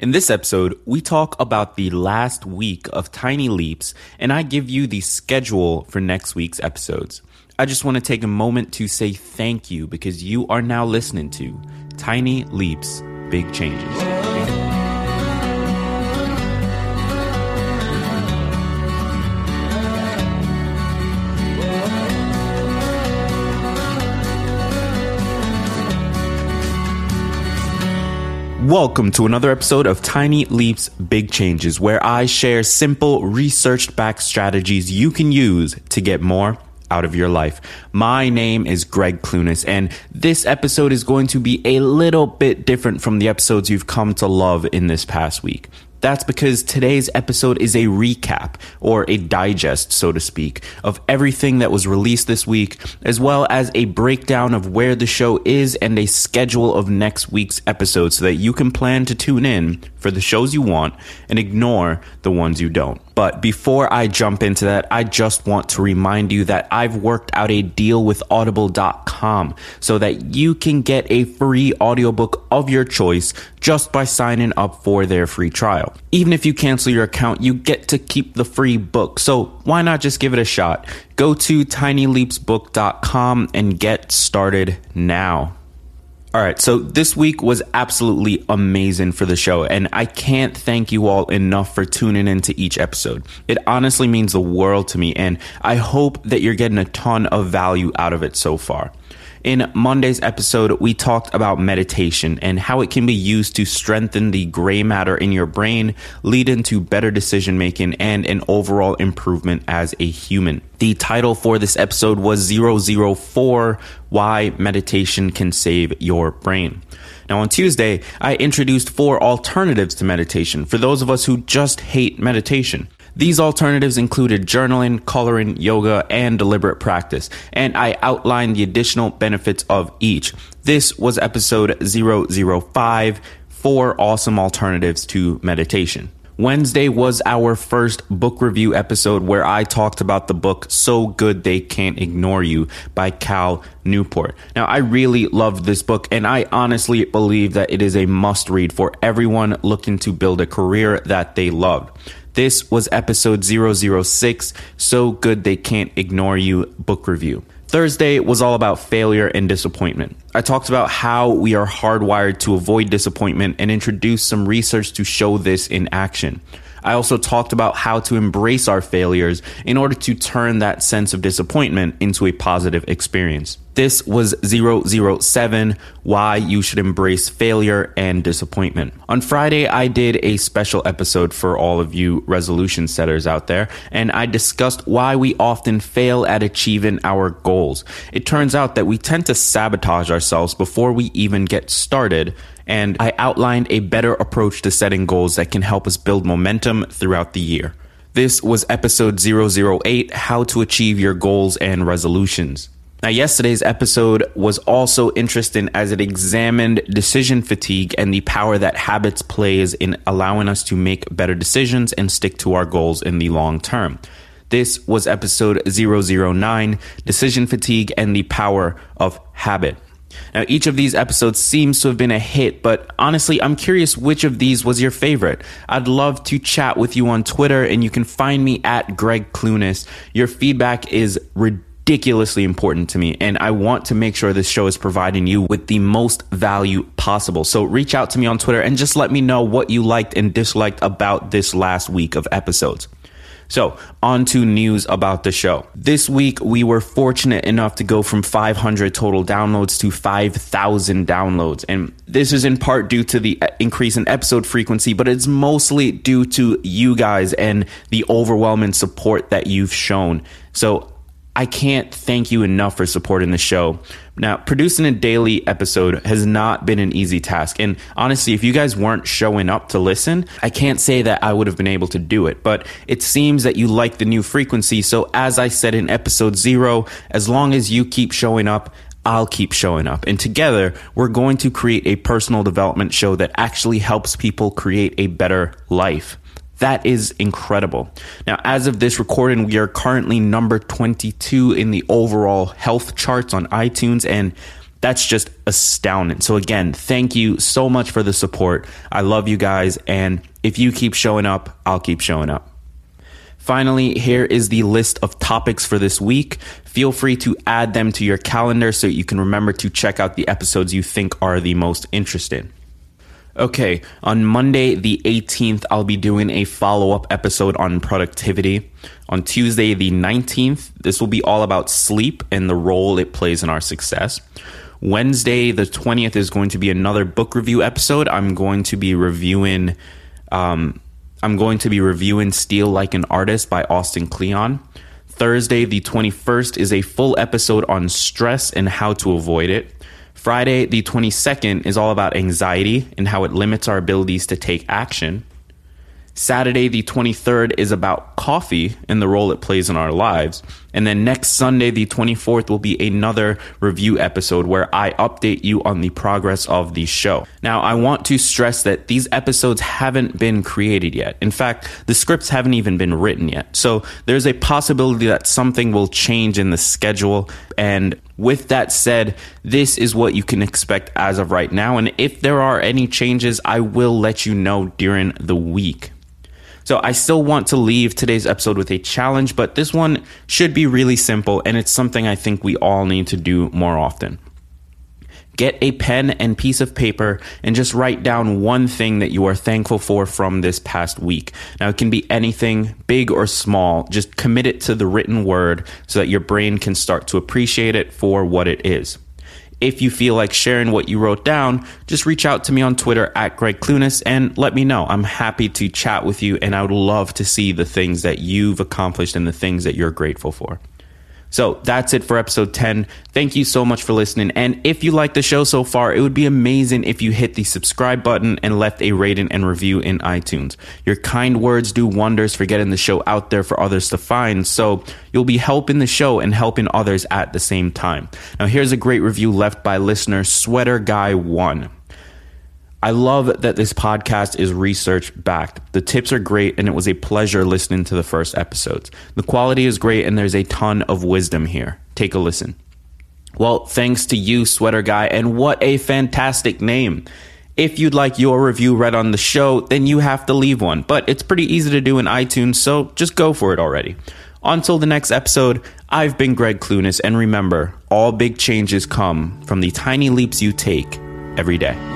In this episode, we talk about the last week of Tiny Leaps, and I give you the schedule for next week's episodes. I just want to take a moment to say thank you, because you are now listening to Tiny Leaps Big Changes. Welcome to another episode of Tiny Leaps Big Changes, where I share simple, researched-backed strategies you can use to get more out of your life. My name is Greg Clunis, and this episode is going to be a little bit different from the episodes you've come to love in this past week. That's because today's episode is a recap, or a digest, so to speak, of everything that was released this week, as well as a breakdown of where the show is and a schedule of next week's episode so that you can plan to tune in for the shows you want and ignore the ones you don't. But before I jump into that, I just want to remind you that I've worked out a deal with audible.com so that you can get a free audiobook of your choice just by signing up for their free trial. Even if you cancel your account, you get to keep the free book. So why not just give it a shot? Go to tinyleapsbook.com and get started now. All right, so this week was absolutely amazing for the show, and I can't thank you all enough for tuning into each episode. It honestly means the world to me, and I hope that you're getting a ton of value out of it so far. In Monday's episode, we talked about meditation and how it can be used to strengthen the gray matter in your brain, leading to better decision making and an overall improvement as a human. The title for this episode was 004, Why Meditation Can Save Your Brain. Now, on Tuesday, I introduced 4 alternatives to meditation for those of us who just hate meditation. These alternatives included journaling, coloring, yoga, and deliberate practice, and I outlined the additional benefits of each. This was episode 005, 4 Awesome Alternatives to Meditation. Wednesday was our first book review episode, where I talked about the book So Good They Can't Ignore You by Cal Newport. Now, I really loved this book, and I honestly believe that it is a must-read for everyone looking to build a career that they loved. This was episode 006, So Good They Can't Ignore You book review. Thursday was all about failure and disappointment. I talked about how we are hardwired to avoid disappointment and introduced some research to show this in action. I also talked about how to embrace our failures in order to turn that sense of disappointment into a positive experience. This was 007, Why You Should Embrace Failure and Disappointment. On Friday, I did a special episode for all of you resolution setters out there, and I discussed why we often fail at achieving our goals. It turns out that we tend to sabotage ourselves before we even get started, and I outlined a better approach to setting goals that can help us build momentum throughout the year. This was episode 008, How to Achieve Your Goals and Resolutions. Now, yesterday's episode was also interesting as it examined decision fatigue and the power that habits plays in allowing us to make better decisions and stick to our goals in the long term. This was episode 009, Decision Fatigue and the Power of Habit. Now, each of these episodes seems to have been a hit, but honestly, I'm curious which of these was your favorite. I'd love to chat with you on Twitter, and you can find me at Greg Clunis. Your feedback is ridiculously important to me, and I want to make sure this show is providing you with the most value possible. So reach out to me on Twitter and just let me know what you liked and disliked about this last week of episodes. So, on to news about the show. This week, we were fortunate enough to go from 500 total downloads to 5,000 downloads. And this is in part due to the increase in episode frequency, but it's mostly due to you guys and the overwhelming support that you've shown. So, I can't thank you enough for supporting the show. Now, producing a daily episode has not been an easy task. And honestly, if you guys weren't showing up to listen, I can't say that I would have been able to do it. But it seems that you like the new frequency. So as I said in episode 0, as long as you keep showing up, I'll keep showing up. And together, we're going to create a personal development show that actually helps people create a better life. That is incredible. Now, as of this recording, we are currently number 22 in the overall health charts on iTunes, and that's just astounding. So again, thank you so much for the support. I love you guys, and if you keep showing up, I'll keep showing up. Finally, here is the list of topics for this week. Feel free to add them to your calendar so you can remember to check out the episodes you think are the most interesting. Okay, on Monday the 18th, I'll be doing a follow-up episode on productivity. On Tuesday the 19th, this will be all about sleep and the role it plays in our success. Wednesday the 20th is going to be another book review episode. I'm going to be reviewing Steal Like an Artist by Austin Kleon. Thursday the 21st is a full episode on stress and how to avoid it. Friday, the 22nd, is all about anxiety and how it limits our abilities to take action. Saturday, the 23rd, is about coffee and the role it plays in our lives. And then next Sunday, the 24th, will be another review episode where I update you on the progress of the show. Now, I want to stress that these episodes haven't been created yet. In fact, the scripts haven't even been written yet. So there's a possibility that something will change in the schedule. And with that said, this is what you can expect as of right now. And if there are any changes, I will let you know during the week. So I still want to leave today's episode with a challenge, but this one should be really simple, and it's something I think we all need to do more often. Get a pen and piece of paper and just write down one thing that you are thankful for from this past week. Now, it can be anything, big or small. Just commit it to the written word so that your brain can start to appreciate it for what it is. If you feel like sharing what you wrote down, just reach out to me on Twitter @GregClunis and let me know. I'm happy to chat with you, and I would love to see the things that you've accomplished and the things that you're grateful for. So that's it for episode 10. Thank you so much for listening. And if you like the show so far, it would be amazing if you hit the subscribe button and left a rating and review in iTunes. Your kind words do wonders for getting the show out there for others to find. So you'll be helping the show and helping others at the same time. Now, here's a great review left by listener Sweater Guy One. I love that this podcast is research backed. The tips are great, and it was a pleasure listening to the first episodes. The quality is great, and there's a ton of wisdom here. Take a listen. Well, thanks to you, Sweater Guy, and what a fantastic name. If you'd like your review read on the show, then you have to leave one, but it's pretty easy to do in iTunes, so just go for it already. Until the next episode, I've been Greg Clunis, and remember, all big changes come from the tiny leaps you take every day.